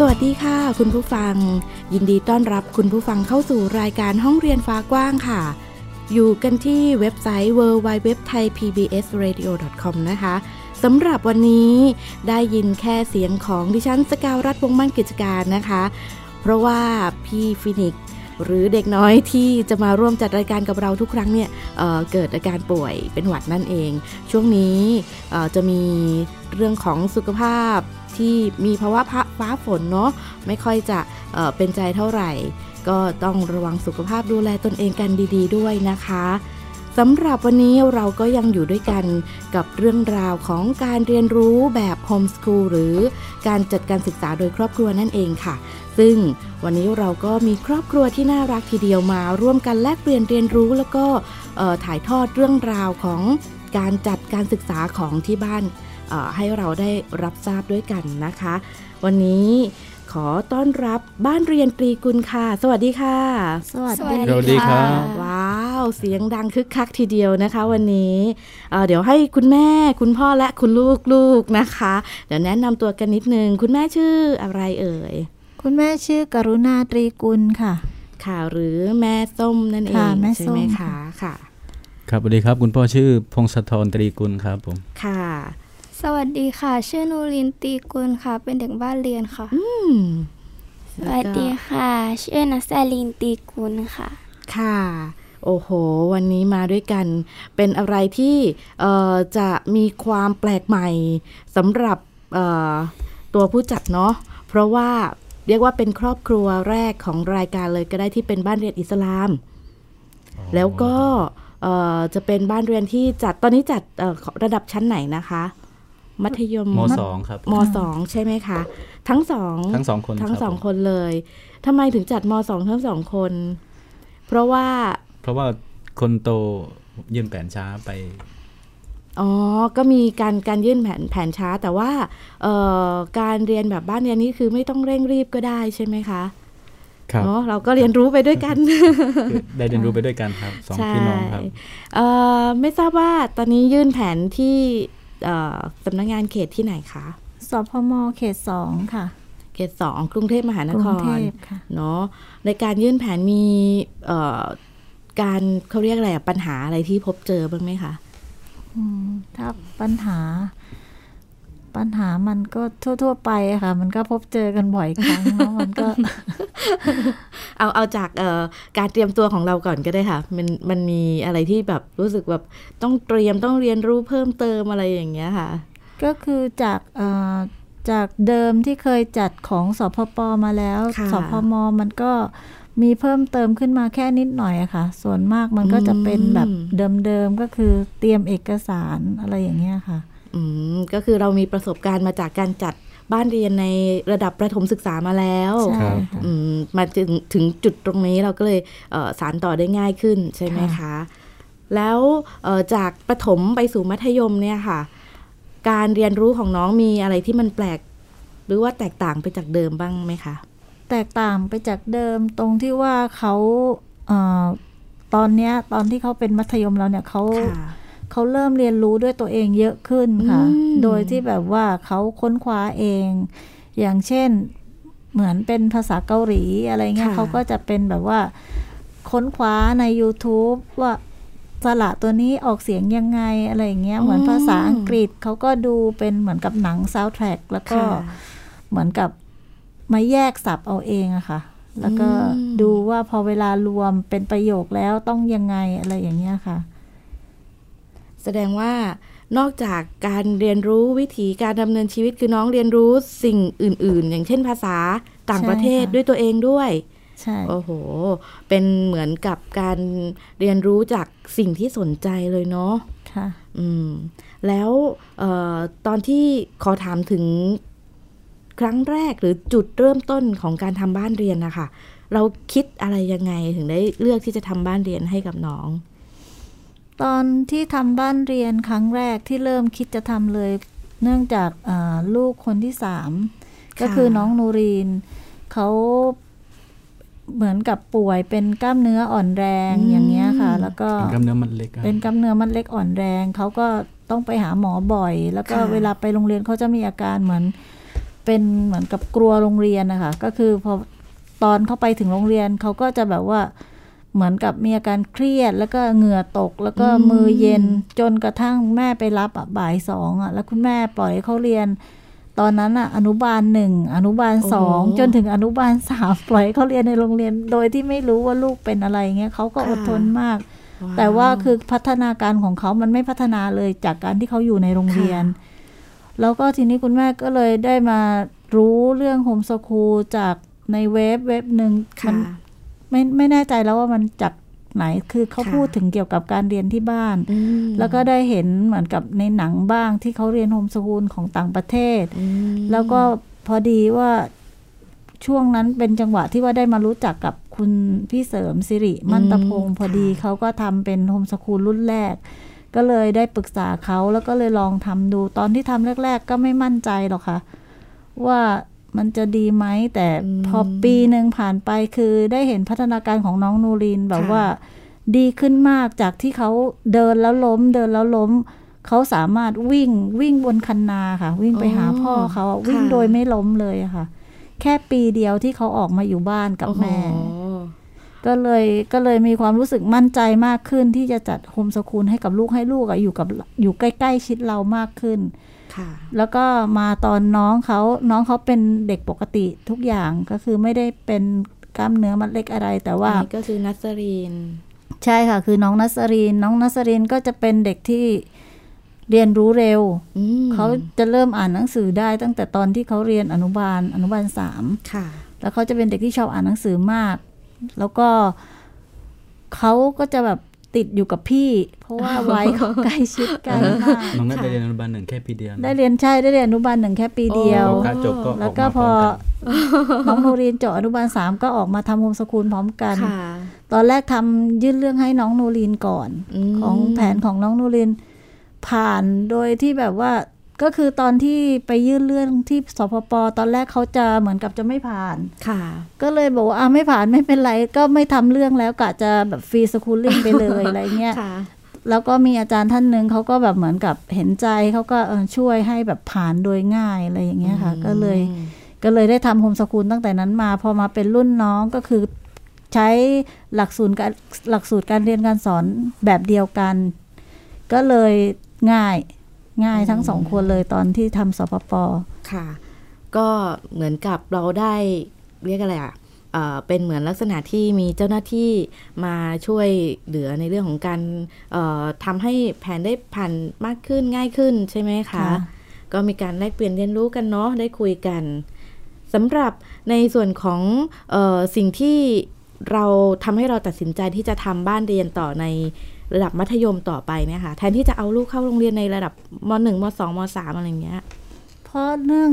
สวัสดีค่ะคุณผู้ฟังยินดีต้อนรับคุณผู้ฟังเข้าสู่รายการห้องเรียนฟ้ากว้างค่ะอยู่กันที่เว็บไซต์ www.thaipbsradio.com นะคะสำหรับวันนี้ได้ยินแค่เสียงของดิฉันสกาวรัตน์วงมั่นกิจการนะคะเพราะว่าพี่ฟินิกซ์หรือเด็กน้อยที่จะมาร่วมจัดรายการกับเราทุกครั้งเนี่ย เกิดอาการป่วยเป็นหวัดนั่นเองช่วงนี้จะมีเรื่องของสุขภาพที่มีภาวะฟ้าฝนเนาะไม่ค่อยจะเป็นใจเท่าไหร่ก็ต้องระวังสุขภาพดูแลตนเองกันดีๆด้วยนะคะสำหรับวันนี้เราก็ยังอยู่ด้วยกันกับเรื่องราวของการเรียนรู้แบบโฮมสคูลหรือการจัดการศึกษาโดยครอบครัวนั่นเองค่ะซึ่งวันนี้เราก็มีครอบครัวที่น่ารักทีเดียวมาร่วมกันแลกเปลี่ยนเรียนรู้แล้วก็ถ่ายทอดเรื่องราวของการจัดการศึกษาของที่บ้านให้เราได้รับทราบด้วยกันนะคะวันนี้ขอต้อนรับบ้านเรียนตรีกุลค่ะสวัสดีค่ะสวัสดีค่ะว้าวเสียงดังคึกคักทีเดียวนะคะวันนี้เดี๋ยวให้คุณแม่คุณพ่อและคุณลูกๆนะคะเดี๋ยวแนะนำตัวกันนิดนึงคุณแม่ชื่ออะไรเอ่ยคุณแม่ชื่อกรุณาตรีกุลค่ะค่ะหรือแม่ส้มนั่นเองใช่ไหมคะค่ะครับสวัสดีครับคุณพ่อชื่อพงศธรตรีกุลครับผมค่ะสวัสดีค่ะชื่อนูรินตีกุลค่ะเป็นเด็กบ้านเรียนค่ะสวัสดีค่ะชื่อนัสลินตีกุลค่ะค่ะโอ้โหวันนี้มาด้วยกันเป็นอะไรที่จะมีความแปลกใหม่สำหรับตัวผู้จัดเนาะเพราะว่าเรียกว่าเป็นครอบครัวแรกของรายการเลยก็ได้ที่เป็นบ้านเรียนอิสลามแล้วก็จะเป็นบ้านเรียนที่จัดตอนนี้จัดระดับชั้นไหนนะคะมัธยมม.2 ครับม.2 ใช่ไหมคะทั้งสองคนเลยทำไมถึงจัดม.2 ทั้งสองคนเพราะว่าคนโตยื่นแผนช้าไปอ๋อก็มีการยื่นแผนช้าแต่ว่าการเรียนแบบบ้านเรียนนี้คือไม่ต้องเร่งรีบก็ได้ใช่ไหมคะเนาะเราก็เรียนรู้ไปด้วยกันได้เรียนรู้ไปด้วยกันครับสองพี่น้องครับไม่ทราบว่าตอนนี้ยื่นแผนที่สำนักงานเขตที่ไหนคะสพม.เขต2ค่ะเขต2กรุงเทพมหานครเนาะในการยื่นแผนมีการเขาเรียกอะไรปัญหาอะไรที่พบเจอบ้างไหมคะถ้าปัญหามันก็ทั่วๆไปค่ะมันก็พบเจอกันบ่อยครั้งเนาะมันก็เอาจากการเตรียมตัวของเราก่อนก็ได้ค่ะมันมีอะไรที่แบบรู้สึกแบบต้องเตรียมต้องเรียนรู้เพิ่มเติมอะไรอย่างเงี้ยค่ะก็คือจากเดิมที่เคยจัดของสพป.มาแล้วสพม.มันก็มีเพิ่มเติมขึ้นมาแค่นิดหน่อยอะค่ะส่วนมากมันก็จะเป็นแบบเดิมๆก็คือเตรียมเอกสารอะไรอย่างเงี้ยค่ะก็คือเรามีประสบการณ์มาจากการจัดบ้านเรียนในระดับประถมศึกษามาแล้วมาถึงจุดตรงนี้เราก็เลยสานต่อได้ง่ายขึ้นใช่ไหมคะแล้วจากประถมไปสู่มัธยมเนี่ยค่ะการเรียนรู้ของน้องมีอะไรที่มันแปลกหรือว่าแตกต่างไปจากเดิมบ้างไหมคะแตกต่างไปจากเดิมตรงที่ว่าเขาตอนที่เขาเป็นมัธยมแล้วเนี่ยเขาเริ่มเรียนรู้ด้วยตัวเองเยอะขึ้นค่ะโดยที่แบบว่าเขาค้นคว้าเองอย่างเช่นเหมือนเป็นภาษาเกาหลีอะไรเงี้ยเขาก็จะเป็นแบบว่าค้นคว้าใน YouTube ว่าสระตัวนี้ออกเสียงยังไงอะไรอย่างเงี้ยเหมือนภาษาอังกฤษเขาก็ดูเป็นเหมือนกับหนังซาวด์แทร็กแล้วก็เหมือนกับมาแยกศัพท์เอาเองอะค่ะแล้วก็ดูว่าพอเวลารวมเป็นประโยคแล้วต้องยังไงอะไรอย่างเงี้ยค่ะแสดงว่านอกจากการเรียนรู้วิถีการดำเนินชีวิตคือน้องเรียนรู้สิ่งอื่นๆอย่างเช่นภาษาต่างประเทศด้วยตัวเองด้วยใช่โอ้โหเป็นเหมือนกับการเรียนรู้จากสิ่งที่สนใจเลยเนาะ ค่ะแล้วตอนที่ขอถามถึงครั้งแรกหรือจุดเริ่มต้นของการทำบ้านเรียนนะคะเราคิดอะไรยังไงถึงได้เลือกที่จะทำบ้านเรียนให้กับน้องตอนที่ทำบ้านเรียนครั้งแรกที่เริ่มคิดจะทำเลยเนื่องจากลูกคนที่3ก็คือน้องนูรีนเขาเหมือนกับป่วยเป็นกล้ามเนื้ออ่อนแรงอย่างเงี้ยค่ะแล้วก็เป็นกล้ามเนื้อมัดเล็กอ่อนแรงเขาก็ต้องไปหาหมอบ่อยแล้วก็เวลาไปโรงเรียนเขาจะมีอาการเหมือนเป็นเหมือนกับกลัวโรงเรียนนะคะก็คือพอตอนเขาไปถึงโรงเรียนเขาก็จะแบบว่าเหมือนกับมีอาการเครียดแล้วก็เหงื่อตกแล้วก็มือเย็นจนกระทั่งแม่ไปรับบ่าย2อ่ะแล้วคุณแม่ปล่อยเขาเรียนตอนนั้นอ่ะอนุบาล1อนุบาล2จนถึงอนุบาล3ปล่อยเขาเรียนในโรงเรียนโดยที่ไม่รู้ว่าลูกเป็นอะไรเงี้ยเขาก็อดทนมากแต่ว่าคือพัฒนาการของเขามันไม่พัฒนาเลยจากการที่เขาอยู่ในโรงเรียนแล้วก็ทีนี้คุณแม่ก็เลยได้มารู้เรื่องโฮมสคูลจากในเว็บนึงมันไม่แน่ใจแล้วว่ามันจากไหนคือเขาพูดถึงเกี่ยวกับการเรียนที่บ้านแล้วก็ได้เห็นเหมือนกับในหนังบ้างที่เขาเรียนโฮมสคูลของต่างประเทศแล้วก็พอดีว่าช่วงนั้นเป็นจังหวะที่ว่าได้มารู้จักกับคุณพี่เสริมสิริมันตะพงพอดีเขาก็ทำเป็นโฮมสคูลรุ่นแรกก็เลยได้ปรึกษาเขาแล้วก็เลยลองทำดูตอนที่ทำแรกๆก็ไม่มั่นใจหรอกค่ะว่ามันจะดีไหมแต่พอปีนึงผ่านไปคือได้เห็นพัฒนาการของน้องนูรินแบบว่าดีขึ้นมากจากที่เขาเดินแล้วล้มเขาสามารถวิ่งบนคันนาค่ะวิ่งไปหาพ่อเขาวิ่งโดยไม่ล้มเลยค่ะแค่ปีเดียวที่เขาออกมาอยู่บ้านกับแม่ก็เลยมีความรู้สึกมั่นใจมากขึ้นที่จะจัดโฮมสคูลให้กับลูกให้ลูกอยู่ใกล้ๆชิดเรามากขึ้นแล้วก็มาตอนน้องเขาเป็นเด็กปกติทุกอย่างก็คือไม่ได้เป็นกล้ามเนื้อมัดเล็กอะไรแต่ว่าก็คือนัสรีนใช่ค่ะคือน้องนัสรีนก็จะเป็นเด็กที่เรียนรู้เร็วเขาจะเริ่มอ่านหนังสือได้ตั้งแต่ตอนที่เขาเรียนอนุบาล3แล้วเขาจะเป็นเด็กที่ชอบอ่านหนังสือมากแล้วก็เขาก็จะแบบติดอยู่กับพี่เพราะว่าไว้ใกล้ชิดกันมากน้องได้เรียนอนุบาล1แค่ปีเดียวได้เรียนอนุบาล1แค่ปีเดียวแล้วก็พอน้องนูรินจบอนุบาล3ก็ออกมาทำโฮมสคูลพร้อมกันตอนแรกทำยื่นเรื่องให้น้องนูรินก่อนของแผนของน้องนูรินผ่านโดยที่แบบว่าก็คือตอนที่ไปยื่นเรื่องที่สปป.ตอนแรกเขาจะเหมือนกับจะไม่ผ่านค่ะก็เลยบอกว่าไม่ผ่านไม่เป็นไรก็ไม่ทำเรื่องแล้วกะจะแบบฟรีสคูลลิ่งไปเลยอะไรเงี้ยแล้วก็มีอาจารย์ท่านนึงเขาก็แบบเหมือนกับเห็นใจเขาก็ช่วยให้แบบผ่านโดยง่ายอะไรอย่างเงี้ยค่ะก็เลยได้ทำโฮมสคูลตั้งแต่นั้นมาพอมาเป็นรุ่นน้องก็คือใช้หลักสูตรการเรียนการสอนแบบเดียวกันก็เลยง่ายทั้งสองคนเลยตอนที่ทำสปป.ค่ะก็เหมือนกับเราได้เรียกอะไรเป็นเหมือนลักษณะที่มีเจ้าหน้าที่มาช่วยเหลือในเรื่องของการทำให้แผนได้ผ่านมากขึ้นง่ายขึ้นใช่ไหมคะก็มีการแลกเปลี่ยนเรียนรู้กันเนาะได้คุยกันสำหรับในส่วนของสิ่งที่เราทำให้เราตัดสินใจที่จะทำบ้านเรียนต่อในระดับมัธยมต่อไปเนี่ยค่ะแทนที่จะเอาลูกเข้าโรงเรียนในระดับม.1 ม.2 ม.3 อะไรเงี้ยเพราะเนื่อง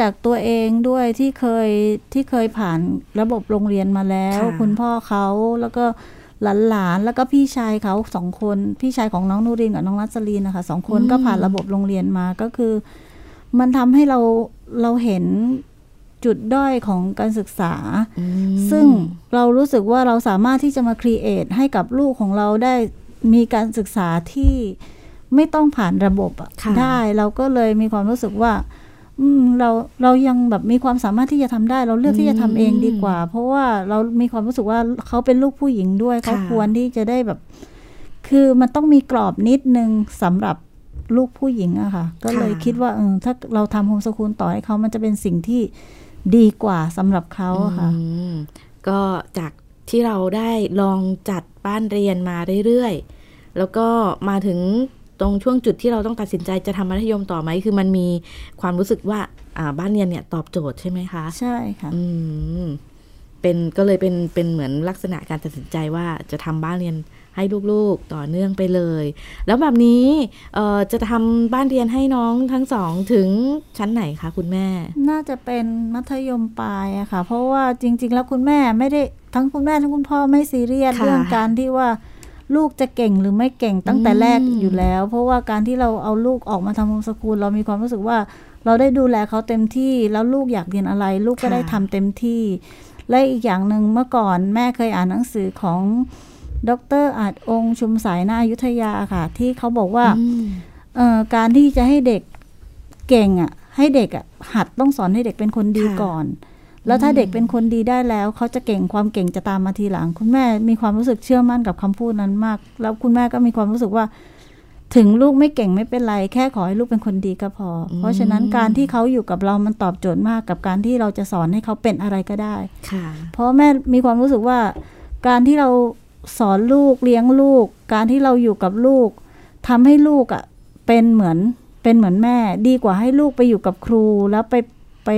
จากตัวเองด้วยที่เคยผ่านระบบโรงเรียนมาแล้วคุณพ่อเขาแล้วก็หลานๆแล้วก็พี่ชายเขา2คนพี่ชายของน้องนูรินกับน้องนัสรีนนะคะ2คนก็ผ่านระบบโรงเรียนมาก็คือมันทำให้เราเห็นจุดด้อยของการศึกษาซึ่งเรารู้สึกว่าเราสามารถที่จะมาครีเอทให้กับลูกของเราได้มีการศึกษาที่ไม่ต้องผ่านระบบได้เราก็เลยมีความรู้สึกว่าเรายังแบบมีความสามารถที่จะทำได้เราเลือกที่จะทำเองดีกว่าเพราะว่าเรามีความรู้สึกว่าเขาเป็นลูกผู้หญิงด้วยเขาควรที่จะได้แบบคือมันต้องมีกรอบนิดนึงสำหรับลูกผู้หญิงอะค่ะก็เลยคิดว่าถ้าเราทำโฮมสคูลต่อให้เขามันจะเป็นสิ่งที่ดีกว่าสำหรับเขาค่ะก็จากที่เราได้ลองจัดบ้านเรียนมาเรื่อยๆแล้วก็มาถึงตรงช่วงจุดที่เราต้องตัดสินใจจะทำมัธยมต่อไหมคือมันมีความรู้สึกว่าบ้านเรียนเนี่ยตอบโจทย์ใช่ไหมคะใช่ค่ะเป็นก็เลยเป็นเหมือนลักษณะการตัดสินใจว่าจะทำบ้านเรียน ให้ลูกๆต่อเนื่องไปเลยแล้วแบบนี้จะทำบ้านเรียนให้น้องทั้งสองถึงชั้นไหนคะคุณแม่น่าจะเป็นมัธยมปลายอะค่ะเพราะว่าจริงๆแล้วคุณแม่ไม่ได้ทั้งคุณแม่ทั้งคุณพ่อไม่ซีเรียสเรื่องการที่ว่าลูกจะเก่งหรือไม่เก่งตั้งแต่แรกอยู่แล้วเพราะว่าการที่เราเอาลูกออกมาทำโฮมสกูลเรามีความรู้สึกว่าเราได้ดูแลเขาเต็มที่แล้วลูกอยากเรียนอะไรลูกก็ได้ทำเต็มที่และอีกอย่างหนึ่งเมื่อก่อนแม่เคยอ่านหนังสือของดร.อาจองค์ชุมสายณอยุธยาค่ะที่เขาบอกว่าการที่จะให้เด็กเก่งอ่ะให้เด็กอ่ะหัดต้องสอนให้เด็กเป็นคนดีก่อนแล้วถ้าเด็กเป็นคนดีได้แล้วเขาจะเก่งความเก่งจะตามมาทีหลังคุณแม่มีความรู้สึกเชื่อมั่นกับคำพูดนั้นมากแล้วคุณแม่ก็มีความรู้สึกว่าถึงลูกไม่เก่งไม่เป็นไรแค่ขอให้ลูกเป็นคนดีก็พอเพราะฉะนั้นการที่เขาอยู่กับเรามันตอบโจทย์มากกับการที่เราจะสอนให้เขาเป็นอะไรก็ได้เพราะแม่มีความรู้สึกว่าการที่เราสอนลูกเลี้ยงลูกการที่เราอยู่กับลูกทำให้ลูกอ่ะเป็นเหมือนแม่ดีกว่าให้ลูกไปอยู่กับครูแล้วไป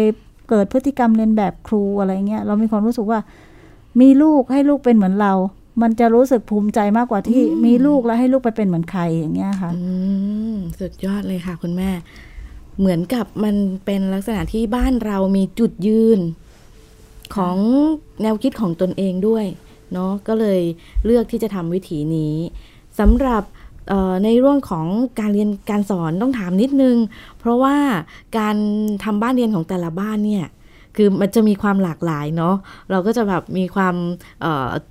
เกิดพฤติกรรมเรียนแบบครูอะไรเงี้ยเรามีความรู้สึกว่ามีลูกให้ลูกเป็นเหมือนเรามันจะรู้สึกภูมิใจมากกว่าที่มีลูกแล้วให้ลูกไปเป็นเหมือนใครอย่างเงี้ยค่ะสุดยอดเลยค่ะคุณแม่เหมือนกับมันเป็นลักษณะที่บ้านเรามีจุดยืนของแนวคิดของตนเองด้วยเนาะก็เลยเลือกที่จะทำวิถีนี้สำหรับในเรื่องของการเรียนการสอนต้องถามนิดนึงเพราะว่าการทำบ้านเรียนของแต่ละบ้านเนี่ยคือมันจะมีความหลากหลายเนาะเราก็จะแบบมีความ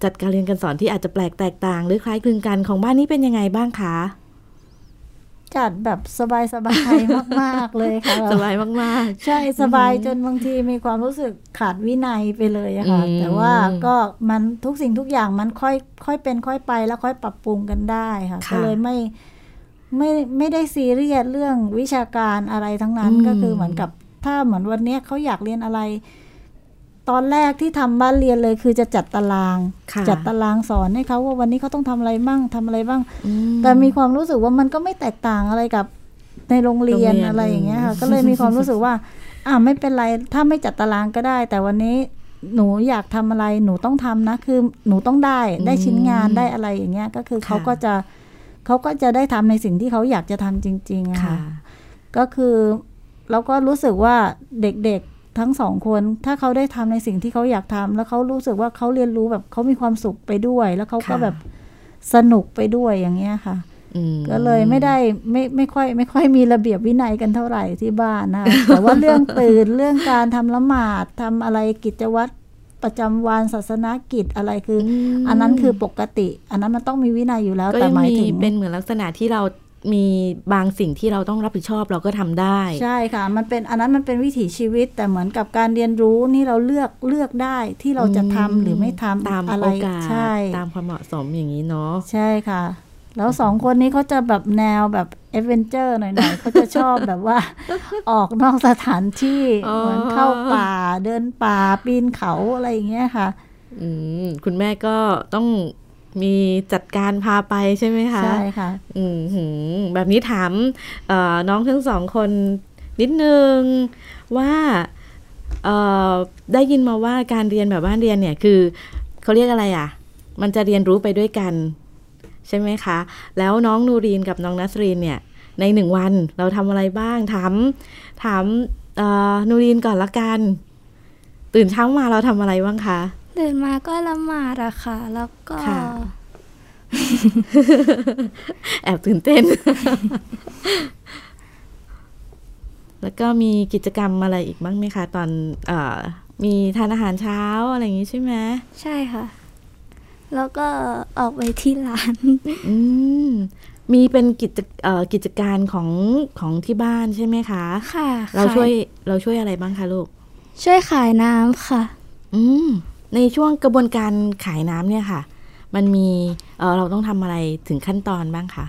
จัดการเรียนการสอนที่อาจจะแปลกแตกต่างหรือคล้ายคลึงกันของบ้านนี้เป็นยังไงบ้างคะจัดแบบสบายๆมากๆเลยค่ะสบายมากๆใช่สบายจนบางทีมีความรู้สึกขาดวินัยไปเลยอะค่ะแต่ว่าก็มันทุกสิ่งทุกอย่างมันค่อยเป็นค่อยไปแล้วค่อยปรับปรุงกันได้ค่ะก็เลยไม่ได้ซีเรียสเรื่องวิชาการอะไรทั้งนั้นก็คือเหมือนกับถ้าเหมือนวันนี้เขาอยากเรียนอะไรตอนแรกที่ทำบ้านเรียนเลยคือจะจัดตารางสอนให้เขาว่าวันนี้เขาต้องทำอะไรบ้างแต่มีความรู้สึกว่ามันก็ไม่แตกต่างอะไรกับในโรงเรียนอะไรอย่างเงี้ยค่ะก็เลยมีความรู้สึกว่าไม่เป็นไรถ้าไม่จัดตารางก็ได้แต่วันนี้หนูอยากทำอะไรหนูต้องทำนะคือหนูต้องได้ชิ้นงานได้อะไรอย่างเงี้ยก็คือเขาก็จะได้ทำในสิ่งที่เขาอยากจะทำจริงๆค่ะก็คือแล้วก็รู้สึกว่าเด็กๆทั้งสองคนถ้าเขาได้ทำในสิ่งที่เขาอยากทำแล้วเขารู้สึกว่าเขาเรียนรู้แบบเขามีความสุขไปด้วยแล้วเขาก็แบบสนุกไปด้วยอย่างเงี้ยค่ะก็เลยไม่ได้ไม่ค่อยมีระเบียบวินัยกันเท่าไหร่ที่บ้านนะแต่ว่าเรื่องตื่นเรื่องการทำละหมาดทำอะไรกิจวัตรประจำวันศาสนกิจอะไรคืออันนั้นคือปกติอันนั้นมันต้องมีวินัยอยู่แล้วแต่หมายถึงเป็นเหมือนลักษณะที่เรามีบางสิ่งที่เราต้องรับผิดชอบเราก็ทำได้ใช่ค่ะมันเป็นอันนั้นมันเป็นวิถีชีวิตแต่เหมือนกับการเรียนรู้นี่เราเลือกได้ที่เราจะทำหรือไม่ทำตามโอกาสตามความเหมาะสมอย่างนี้เนาะใช่ค่ะแล้วสองคนนี้เขาจะแบบแนวแบบแอดเวนเจอร์หน่อยๆเขาจะชอบแบบว่าออกนอกสถานที่เหมือนเข้าป่าเดินป่าปีนเขาอะไรอย่างเงี้ยค่ะคุณแม่ก็ต้องมีจัดการพาไปใช่ไหมคะใช่ค่ะแบบนี้ถามน้องทั้งสองคนนิดนึงว่าได้ยินมาว่าการเรียนแบบบ้านเรียนเนี่ยคือเขาเรียกอะไรอ่ะมันจะเรียนรู้ไปด้วยกันใช่ไหมคะแล้วน้องนูรีนกับน้องนัสรีนเนี่ยในหนึ่งวันเราทำอะไรบ้างถามนูรีนก่อนละกันตื่นเช้ามาเราทำอะไรบ้างคะตื่นมาก็ละหมาดอะค่ะแล้วก็แอบตื่นเต้นแล้วก็มีกิจกรรมอะไรอีกบ้างไหมคะตอนมีทานอาหารเช้าอะไรอย่างนี้ใช่ไหมใช่ค่ะแล้วก็ออกไปที่ร้านมีเป็นกิจการของที่บ้านใช่ไหมคะค่ะเราช่วยอะไรบ้างคะลูกช่วยขายน้ำค่ะในช่วงกระบวนการขายน้ำเนี่ยค่ะมันมีเราต้องทำอะไรถึงขั้นตอนบ้างคะ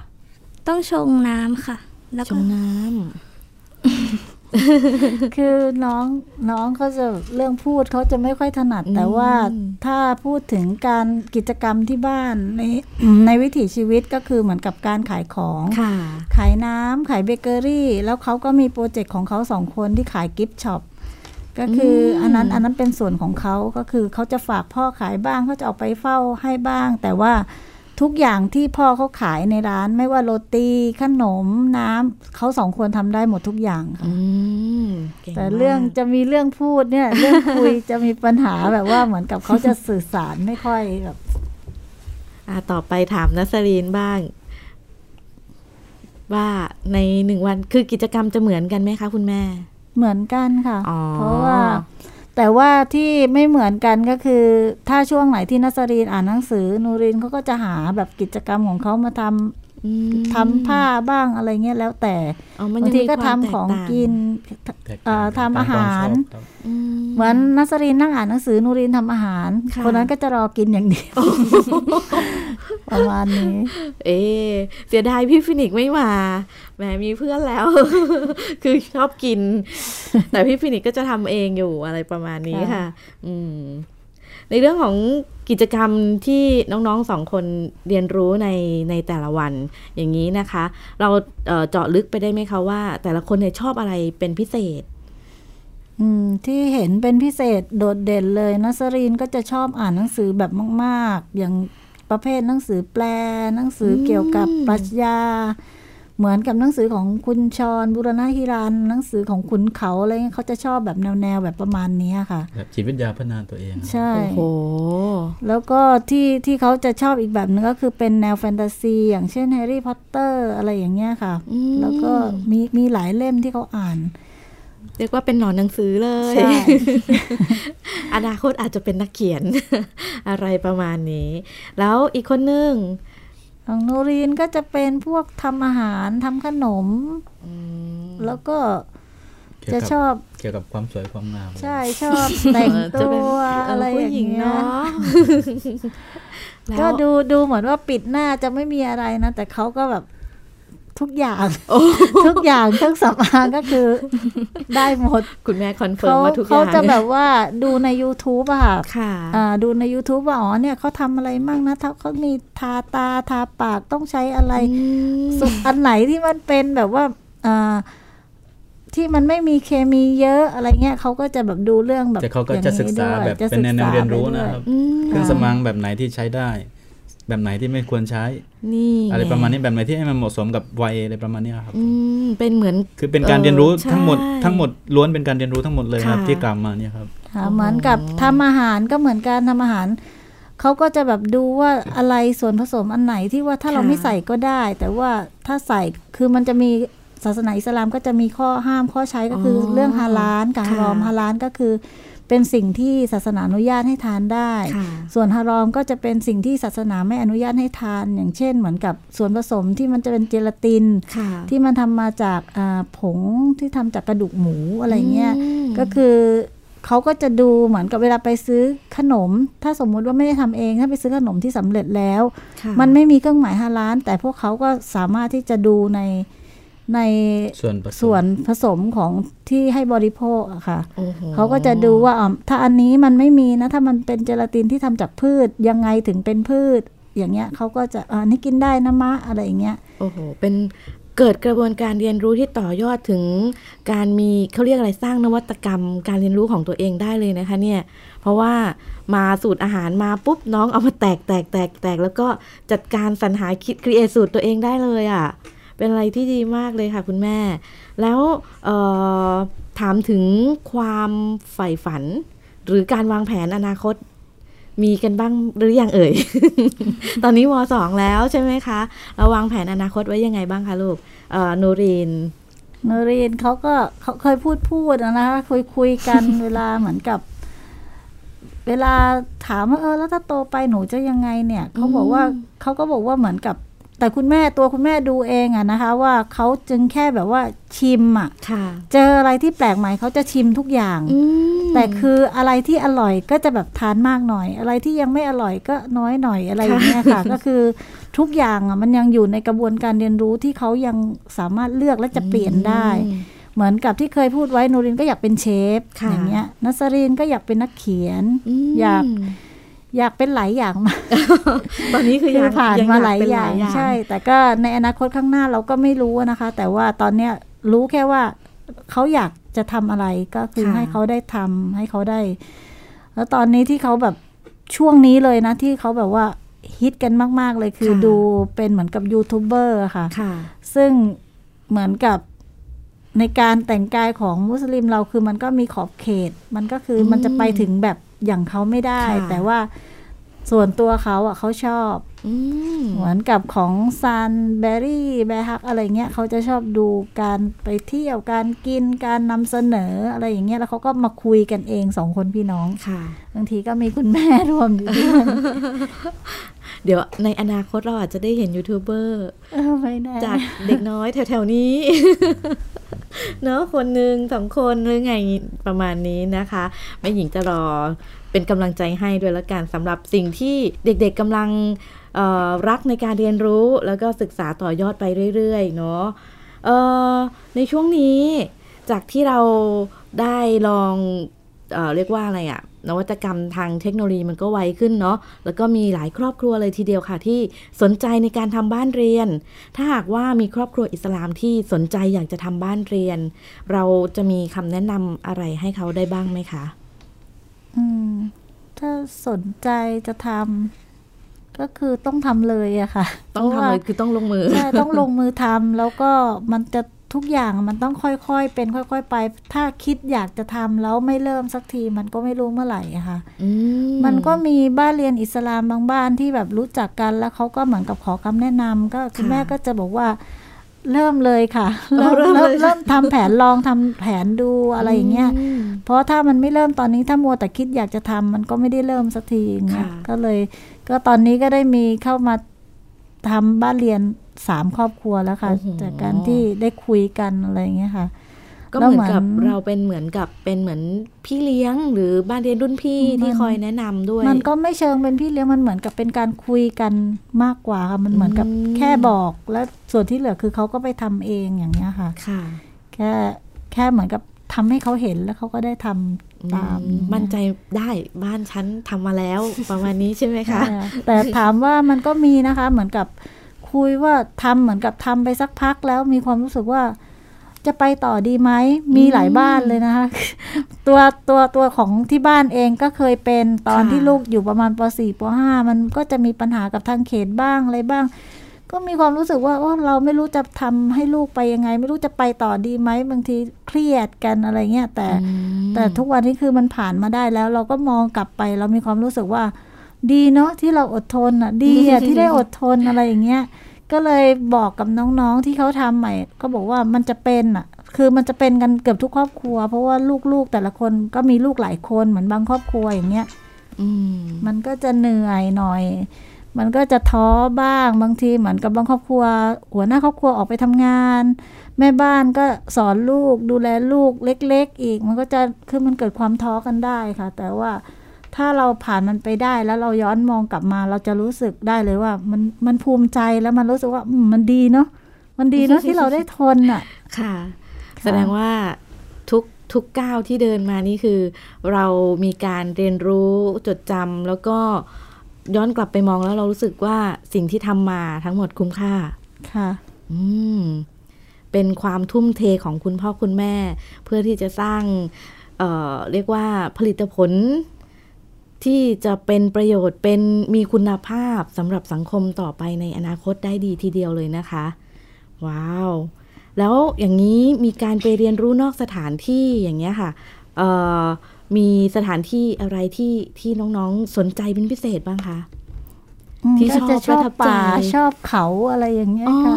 ต้องชงน้ำค่ะแล้วก็ชงน้ำคือน้องเขาจะเรื่องพูดเขาจะไม่ค่อยถนัดแต่ว่าถ้าพูดถึงการกิจกรรมที่บ้านในวิถีชีวิตก็คือเหมือนกับการขายของขายน้ำขายเบเกอรี่แล้วเขาก็มีโปรเจกต์ของเขาสองคนที่ขายกิฟต์ช็อปก็คืออันนั้นเป็นส่วนของเขาก็คือเขาจะฝากพ่อขายบ้างเขาจะออกไปเฝ้าให้บ้างแต่ว่า ทุกอย่างที่พ่อเขาขายในร้านไม่ว่าโรตีขนมน้ำเขาสองคนทำได้หมดทุกอย่างค่ะแต่เรื่องจะมีเรื่องพูดเนี่ยเรื่องคุยจะมีปัญหาแบบว่าเหมือนกับเขาจะสื่อสารไม่ค่อยแบบต่อไปถามนัสรีนบ้างว่าในหนึ่งวันคือกิจกรรมจะเหมือนกันไหมคะคุณแม่เหมือนกันค่ะเพราะว่าแต่ว่าที่ไม่เหมือนกันก็คือถ้าช่วงไหนที่นัสรีนอ่านหนังสือนูรินเขาก็จะหาแบบกิจกรรมของเขามาทำผ้าบ้างอะไรเงี้ยแล้วแต่บางทีก็ทำของกินทำอาหารเหมือนนัสรีนนั่งอ่านหนังสือนูรินทำอาหารคนนั้นก็จะรอกินอย่างเดียวประมาณนี้เสียดายพี่ฟินิกไม่มาแหมมีเพื่อนแล้วคือชอบกินแต่พี่ฟินิกก็จะทำเองอยู่อะไรประมาณนี้ค่ะในเรื่องของกิจกรรมที่น้องๆสองคนเรียนรู้ในแต่ละวันอย่างนี้นะคะเราเจาะลึกไปได้ไหมคะว่าแต่ละคนเนี่ยชอบอะไรเป็นพิเศษที่เห็นเป็นพิเศษโดดเด่นเลยนัสรีนก็จะชอบอ่านหนังสือแบบมากๆอย่างประเภทหนังสือแปลหนังสือเกี่ยวกับปรัชญาเหมือนกับหนังสือของคุณชรบุรณหิรันหนังสือของขุนเขาอะไรเขาจะชอบแบบแนวแบบประมาณนี้ค่ะแบบจิตวิทยาพัฒนาตัวเองใช่โอ้โหแล้วก็ที่เขาจะชอบอีกแบบนึงก็คือเป็นแนวแฟนตาซีอย่างเช่นแฮร์รี่พอตเตอร์อะไรอย่างเงี้ยค่ะแล้วก็มีหลายเล่มที่เขาอ่านเรียกว่าเป็นหนอนหนังสือเลยใช่ อนาคตอาจจะเป็นนักเขียน อะไรประมาณนี้แล้วอีกคนนึงของนูรีนก็จะเป็นพวกทำอาหารทำขนมแล้วก็จะชอบเกี่ยวกับความสวยความงามใช่ชอบแต่งตัวอะไรอย่างเงี้ยก็ดูเหมือนว่าปิดหน้าจะไม่มีอะไรนะแต่เขาก็แบบทุกอย่าง ทุกอย่างเครื่องสำอางก็คือได้หมดคุณแม่คอนเฟิร์มว่าทุกอย่างเขาจะแบบว่าดูใน YouTube อะค่ะดูใน YouTube ว่าอ๋อเนี่ยเขาทำอะไรมั่งนะเขามีทาตาทาปากต้องใช้อะไรสุดอันไหนที่มันเป็นแบบว่าที่มันไม่มีเคมีเยอะอะไรเงี้ยเขาก็จะแบบดูเรื่องแบบแต่เขาก็จะศึกษาแบบเป็นแนวเรียนรู้นะครับเครื่องสำอางแบบไหนที่ใช้ได้แบบไหนที่ไม่ควรใช้อะไรประมาณนี้แบบไหนที่ให้มันเหมาะสมกับวัยอะไรประมาณนี้ครับเป็นเหมือนคือเป็นการเรียนรู้ทั้งหมดล้วนเป็นการเรียนรู้ทั้งหมดเลยครับที่กล่าวมาเนี่ยครับเหมือนกับทำอาหารก็เหมือนการทำอาหารเขาก็จะแบบดูว่าอะไรส่วนผสมอันไหนที่ว่าถ้าเราไม่ใส่ก็ได้แต่ว่าถ้าใส่คือมันจะมีศาสนาอิสลามก็จะมีข้อห้ามข้อใช้ก็คือเรื่องฮาลาลกับฮารอมฮาลาลก็คือเป็นสิ่งที่ศาสนาอนุญาตให้ทานได้ส่วนฮารอมก็จะเป็นสิ่งที่ศาสนาไม่อนุญาตให้ทานอย่างเช่นเหมือนกับส่วนผสมที่มันจะเป็นเจลาตินที่มันทำมาจากผงที่ทำจากกระดูกหมูอะไรเงี้ยก็คือเขาก็จะดูเหมือนกับเวลาไปซื้อขนมถ้าสมมติว่าไม่ได้ทำเองถ้าไปซื้อขนมที่สำเร็จแล้วมันไม่มีเครื่องหมายฮาลาลแต่พวกเขาก็สามารถที่จะดูในส่วนผสมของที่ให้บริโภคอะค่ะเขาก็จะดูว่าถ้าอันนี้มันไม่มีนะถ้ามันเป็นเจลาตินที่ทำจากพืชยังไงถึงเป็นพืชอย่างเงี้ยเขาก็จะอันนี้กินได้นะมะอะไรอย่างเงี้ยโอ้โหเป็นเกิดกระบวนการเรียนรู้ที่ต่อยอดถึงการมีเขาเรียกอะไรสร้างนวัตกรรมการเรียนรู้ของตัวเองได้เลยนะคะเนี่ยเพราะว่ามาสูตรอาหารมาปุ๊บน้องเอามาแตกแล้วก็จัดการสรรหาคิดครีเอทสูตรตัวเองได้เลยอะเป็นอะไรที่ดีมากเลยค่ะคุณแม่แล้วถามถึงความใฝ่ฝันหรือการวางแผนอนาคตมีกันบ้างหรือยังเอ่ย ตอนนี้ม.2 แล้วใช่ไหมคะเราวางแผนอนาคตไว้ยังไงบ้างคะลูกนูรีนเขาก็เคยพูดนะคะคุยกัน เวลาเหมือนกับเวลาถามว่าแล้วถ้าโตไปหนูจะยังไงเนี่ย เขาก็บอกว่าเหมือนกับแต่คุณแม่ตัวคุณแม่ดูเองอะนะคะว่าเขาจึงแค่แบบว่าชิมอะเจออะไรที่แปลกใหม่เขาจะชิมทุกอย่างแต่คืออะไรที่อร่อยก็จะแบบทานมากหน่อยอะไรที่ยังไม่อร่อยก็น้อยหน่อยอะไรอย่างเงี้ยค่ะ ก็คือทุกอย่างอะมันยังอยู่ในกระบวนการเรียนรู้ที่เขายังสามารถเลือกและจะเปลี่ยนได้เหมือนกับที่เคยพูดไว้นูรินก็อยากเป็นเชฟอย่างเงี้ยนัสรีนก็อยากเป็นนักเขียนอยากเป็นหลายอย่างมา ตอนนี้คือ ผ่านมาหลายอย่างใช่แต่ก็ในอนาคตข้างหน้าเราก็ไม่รู้นะคะแต่ว่าตอนเนี้ยรู้แค่ว่าเขาอยากจะทำอะไรก็คือให้เขาได้ทำให้เขาได้แล้วตอนนี้ที่เขาแบบช่วงนี้เลยนะที่เขาแบบว่า ฮิตกันมากๆเลยคือดูเป็นเหมือนกับยูทูบเบอร์ค่ะซึ่งเหมือนกับในการแต่งกายของมุสลิมเราคือมันก็มีขอบเขตมันก็คือมันจะไปถึงแบบอย่างเขาไม่ได้แต่ว่าส่วนตัวเขาอ่ะเขาชอบเหมือนกับของซันเบอรี่แบฮักอะไรเงี้ยเขาจะชอบดูการไปเที่ยวการกินการนำเสนออะไรอย่างเงี้ยแล้วเขาก็มาคุยกันเองสองคนพี่น้องบางทีก็มีคุณแม่รวมอยู่ด้วย เดี๋ยวในอนาคตเราอาจจะได้เห็นยูทูบเบอร์จากเด็กน้อยแถวๆนี้ เนาะคนหนึ่งสองคนหรือไงประมาณนี้นะคะแม่หญิงจะรอเป็นกำลังใจให้ด้วยละกันสำหรับสิ่งที่เด็กๆกำลังรักในการเรียนรู้แล้วก็ศึกษาต่อยอดไปเรื่อยๆเนาะในช่วงนี้จากที่เราได้ลองเรียกว่าอะไรอะนวัตกรรมทางเทคโนโลยีมันก็ไวขึ้นเนาะแล้วก็มีหลายครอบครัวเลยทีเดียวค่ะที่สนใจในการทำบ้านเรียนถ้าหากว่ามีครอบครัวอิสลามที่สนใจอยากจะทำบ้านเรียนเราจะมีคำแนะนำอะไรให้เขาได้บ้างไหมคะถ้าสนใจจะทำก็คือต้องทำเลยอะค่ะต้องทำเลยคือต้องลงมือใช่ต้องลงมือทำแล้วก็มันจะทุกอย่างมันต้องค่อยๆเป็นค่อยๆไปถ้าคิดอยากจะทำแล้วไม่เริ่มสักทีมันก็ไม่รู้เมื่อไหร่อะค่ะมันก็มีบ้านเรียนอิสลามบางบ้านที่แบบรู้จักกันแล้วเขาก็เหมือนกับขอคำแนะนำก็คุณแม่ก็จะบอกว่าเริ่มเลยค่ะเริ่มทำแผนลองทำแผนดูอะไรอย่างเงี้ยเพราะถ้ามันไม่เริ่มตอนนี้ถ้ามัวแต่คิดอยากจะทำมันก็ไม่ได้เริ่มสักทีอย่างเงี้ยก็เลยก็ตอนนี้ก็ได้มีเข้ามาทำบ้านเรียน3ครอบครัวแล้วค่ะจากการที่ได้คุยกันอะไรอย่างเงี้ยค่ะก็เหมือนกับเราเป็นเหมือนกับเป็นเหมือนพี่เลี้ยงหรือบ้านเรียนรุ่นพี่ที่คอยแนะนำด้วยมันก็ไม่เชิงเป็นพี่เลี้ยงมันเหมือนกับเป็นการคุยกันมากกว่าค่ะมันเหมือนกับแค่บอกแล้วส่วนที่เหลือคือเขาก็ไปทำเองอย่างเงี้ยค่ะแค่เหมือนกับทำให้เขาเห็นแล้วเขาก็ได้ทำตามมั่นใจได้บ้านฉันทำมาแล้วประมาณนี้ใช่ไหมคะแต่ถามว่ามันก็มีนะคะเหมือนกับคุยว่าทำเหมือนกับทำไปสักพักแล้วมีความรู้สึกว่าจะไปต่อดีไหมมีหลายบ้านเลยนะคะตัวของที่บ้านเองก็เคยเป็นตอนที่ลูกอยู่ประมาณป .4 ป .5 มันก็จะมีปัญหากับทางเขตบ้างอะไรบ้างก็มีความรู้สึกว่าโอ้เราไม่รู้จะทำให้ลูกไปยังไงไม่รู้จะไปต่อดีไหมบางทีเครียดกันอะไรเงี้ยแต่ทุกวันนี้คือมันผ่านมาได้แล้วเราก็มองกลับไปเรามีความรู้สึกว่าดีเนาะที่เราอดทนอ่ะดีอ่ะ ที่ได้อดทนอะไรอย่างเงี้ยก็เลยบอกกับน้องๆที่เขาทำใหม่ก็บอกว่ามันจะเป็นอ่ะคือมันจะเป็นกันเกือบทุกครอบครัวเพราะว่าลูกๆแต่ละคนก็มีลูกหลายคนเหมือนบางครอบครัวอย่างเงี้ยมันก็จะเหนื่อยหน่อยมันก็จะท้อบ้างบางทีเหมือนกับบางครอบครัวหัวหน้าครอบครัวออกไปทำงานแม่บ้านก็สอนลูกดูแลลูกเล็กๆอีกมันก็จะคือมันเกิดความท้อกันได้ค่ะแต่ว่าถ้าเราผ่านมันไปได้แล้วเราย้อนมองกลับมาเราจะรู้สึกได้เลยว่ามันภูมิใจแล้วมันรู้สึกว่ามันดีเนาะมันดีเนาะที่เราได้ทนอ่ะค่ะแสดงว่าทุกก้าวที่เดินมานี่คือเรามีการเรียนรู้จดจำแล้วก็ย้อนกลับไปมองแล้วเรารู้สึกว่าสิ่งที่ทำมาทั้งหมดคุ้มค่าค่ะเป็นความทุ่มเทของคุณพ่อคุณแม่เพื่อที่จะสร้างเรียกว่าผลิตผลที่จะเป็นประโยชน์เป็นมีคุณภาพสำหรับสังคมต่อไปในอนาคตได้ดีทีเดียวเลยนะคะว้าวแล้วอย่างนี้มีการไปเรียนรู้นอกสถานที่อย่างเงี้ยค่ะมีสถานที่อะไรที่น้องๆสนใจเป็นพิเศษบ้างคะที่ชอบป่าชอบเขาอะไรอย่างเงี้ยค่ะ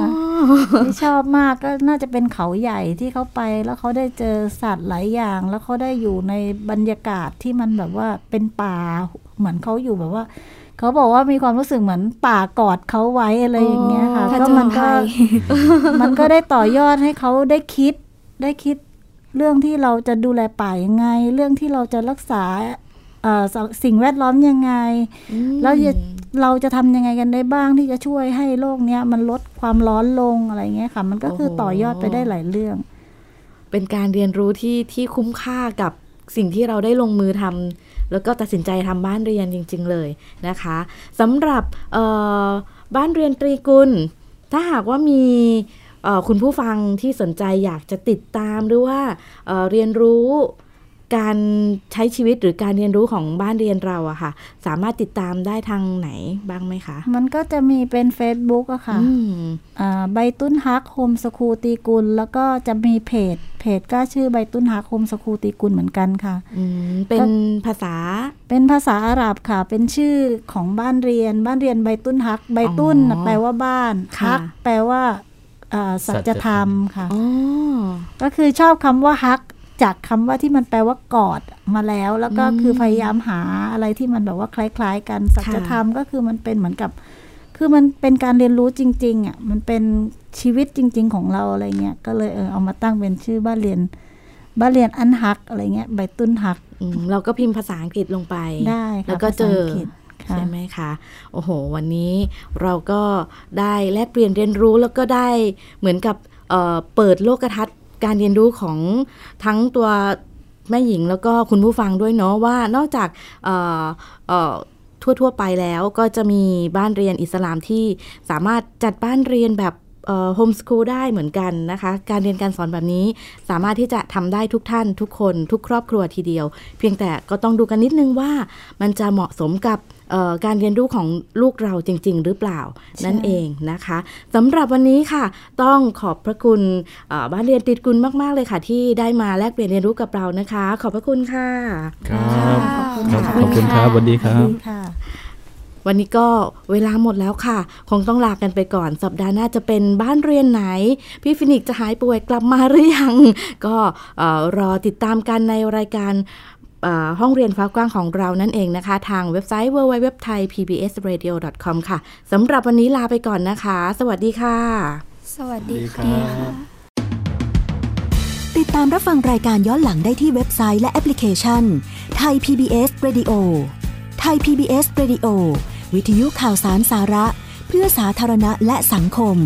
ที่ชอบมากก็น่าจะเป็นเขาใหญ่ที่เขาไปแล้วเขาได้เจอสัตว์หลายอย่างแล้วเขาได้อยู่ในบรรยากาศที่มันแบบว่าเป็นป่าเหมือนเขาอยู่แบบว่าเขาบอกว่ามีความรู้สึกเหมือนป่ากอดเขาไว้อะไรอย่างเงี้ยค่ะก็มันก็ได้ต่อยอดให้เขาได้คิดเรื่องที่เราจะดูแลป่ายังไงเรื่องที่เราจะรักษาสิ่งแวดล้อมยังไงแล้วเราจะทำยังไงกันได้บ้างที่จะช่วยให้โลกเนี้ยมันลดความร้อนลงอะไรเงี้ยค่ะมันก็คือต่อยอดไปได้หลายเรื่องเป็นการเรียนรู้ที่คุ้มค่ากับสิ่งที่เราได้ลงมือทำแล้วก็ตัดสินใจทำบ้านเรียนจริงๆเลยนะคะสำหรับบ้านเรียนตรีกุลถ้าหากว่ามีคุณผู้ฟังที่สนใจอยากจะติดตามหรือว่าเรียนรู้ การใช้ชีวิตหรือการเรียนรู้ของบ้านเรียนเราอะค่ะสามารถติดตามได้ทางไหนบ้างไหมคะมันก็จะมีเป็น Facebook อะค่ะใบตุ้นฮักโฮมสคูลตีกุลแล้วก็จะมีเพจก็ชื่อใบตุ้นฮักโฮมสคูลตีกุลเหมือนกันค่ะเป็นภาษาอาหรับค่ะเป็นชื่อของบ้านเรียนใบตุ้นฮักใบตุ้นแปลว่าบ้านฮักแปลว่าสัจธรรมค่ะก็คือชอบคำว่าฮักจากคำว่าที่มันแปลว่ากอดมาแล้วแล้วก็คือพยายามหาอะไรที่มันแบบว่าคล้ายๆกันสัจธรรมก็คือมันเป็นเหมือนกับคือมันเป็นการเรียนรู้จริงๆอ่ะมันเป็นชีวิตจริงๆของเราอะไรเงี้ยก็เลยเอามาตั้งเป็นชื่อบ้านเรียนอันฮักอะไรเงี้ยใบตุ้นฮักเราก็พิมพ์ภาษาอังกฤษลงไปได้แล้วก็เจอใช่ไหมคะโอ้โหวันนี้เราก็ได้แลกเปลี่ยนเรียนรู้แล้วก็ได้เหมือนกับเปิดโลกทัศน์การเรียนรู้ของทั้งตัวแม่หญิงแล้วก็คุณผู้ฟังด้วยเนาะว่านอกจากทั่วๆไปแล้วก็จะมีบ้านเรียนอิสลามที่สามารถจัดบ้านเรียนแบบโฮมสคูลได้เหมือนกันนะคะการเรียนการสอนแบบนี้สามารถที่จะทำได้ทุกท่านทุกคนทุกครอบครัวทีเดียวเพียงแต่ก็ต้องดูกันนิดนึงว่ามันจะเหมาะสมกับการเรียนรู้ของลูกเราจริงๆหรือเปล่านั่นเองนะคะสำหรับวันนี้ค่ะต้องขอบพระคุณบ้านเรียนติดกุลมากๆเลยค่ะที่ได้มาแลกเปลี่ยนเรียนรู้กับเรานะคะขอบพระคุณค่ะครับขอบคุณครับสวัสดีครับวันนี้ก็เวลาหมดแล้วค่ะคงต้องลากันไปก่อนสัปดาห์หน้าจะเป็นบ้านเรียนไหนพี่ฟินิกจะหายป่วยกลับมาหรือยังก็รอติดตามกันในรายการห้องเรียนฟ้ากว้างของเรานั่นเองนะคะทางเว็บไซต์ www.thaipbsradio.com ค่ะสำหรับวันนี้ลาไปก่อนนะคะสวัสดีค่ะสวัสดีค่ะติดตามรับฟังรายการย้อนหลังได้ที่เว็บไซต์และแอปพลิเคชัน Thai PBS Radio Thai PBS Radio วิทยุข่าวสารสาระเพื่อสาธารณะและสังคม